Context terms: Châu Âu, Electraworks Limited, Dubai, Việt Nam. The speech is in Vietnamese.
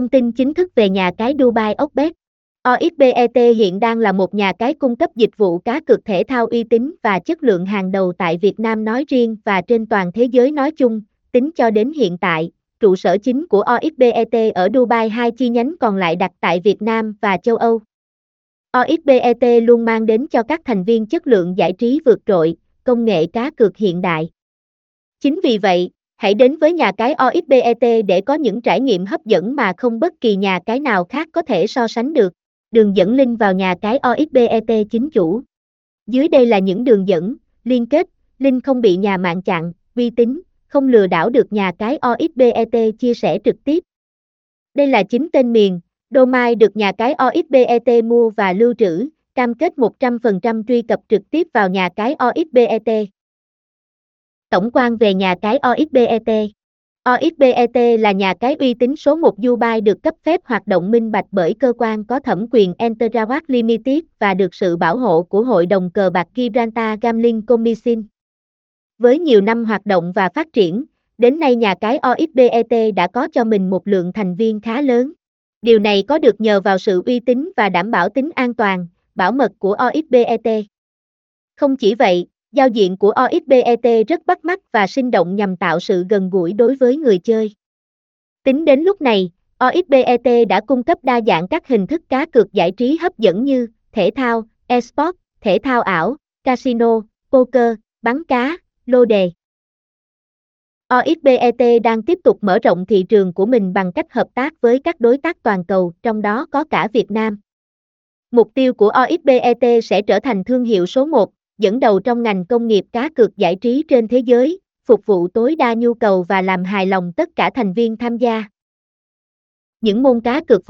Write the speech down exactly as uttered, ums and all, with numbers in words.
Thông tin chính thức về nhà cái Dubai Oxbet. Oxbet hiện đang là một nhà cái cung cấp dịch vụ cá cược thể thao uy tín và chất lượng hàng đầu tại Việt Nam nói riêng và trên toàn thế giới nói chung. Tính cho đến hiện tại, trụ sở chính của Oxbet ở Dubai, hai chi nhánh còn lại đặt tại Việt Nam và châu Âu. Oxbet luôn mang đến cho các thành viên chất lượng giải trí vượt trội, công nghệ cá cược hiện đại. Chính vì vậy, hãy đến với nhà cái Oxbet để có những trải nghiệm hấp dẫn mà không bất kỳ nhà cái nào khác có thể so sánh được. Đường dẫn link vào nhà cái Oxbet chính chủ. Dưới đây là những đường dẫn, liên kết, link không bị nhà mạng chặn, uy tín, không lừa đảo được nhà cái Oxbet chia sẻ trực tiếp. Đây là chính tên miền, domain được nhà cái Oxbet mua và lưu trữ, cam kết một trăm phần trăm truy cập trực tiếp vào nhà cái Oxbet. Tổng quan về nhà cái Oxbet. Oxbet là nhà cái uy tín số một Dubai được cấp phép hoạt động minh bạch bởi cơ quan có thẩm quyền Electraworks Limited và được sự bảo hộ của Hội đồng cờ bạc Gibraltar Gambling Commission. Với nhiều năm hoạt động và phát triển, đến nay nhà cái Oxbet đã có cho mình một lượng thành viên khá lớn. Điều này có được nhờ vào sự uy tín và đảm bảo tính an toàn, bảo mật của Oxbet. Không chỉ vậy, giao diện của Oxbet rất bắt mắt và sinh động nhằm tạo sự gần gũi đối với người chơi. Tính đến lúc này, Oxbet đã cung cấp đa dạng các hình thức cá cược giải trí hấp dẫn như thể thao, eSports, thể thao ảo, casino, poker, bắn cá, lô đề. Oxbet đang tiếp tục mở rộng thị trường của mình bằng cách hợp tác với các đối tác toàn cầu, trong đó có cả Việt Nam. Mục tiêu của Oxbet sẽ trở thành thương hiệu số một, dẫn đầu trong ngành công nghiệp cá cược giải trí trên thế giới, phục vụ tối đa nhu cầu và làm hài lòng tất cả thành viên tham gia. Những môn cá cược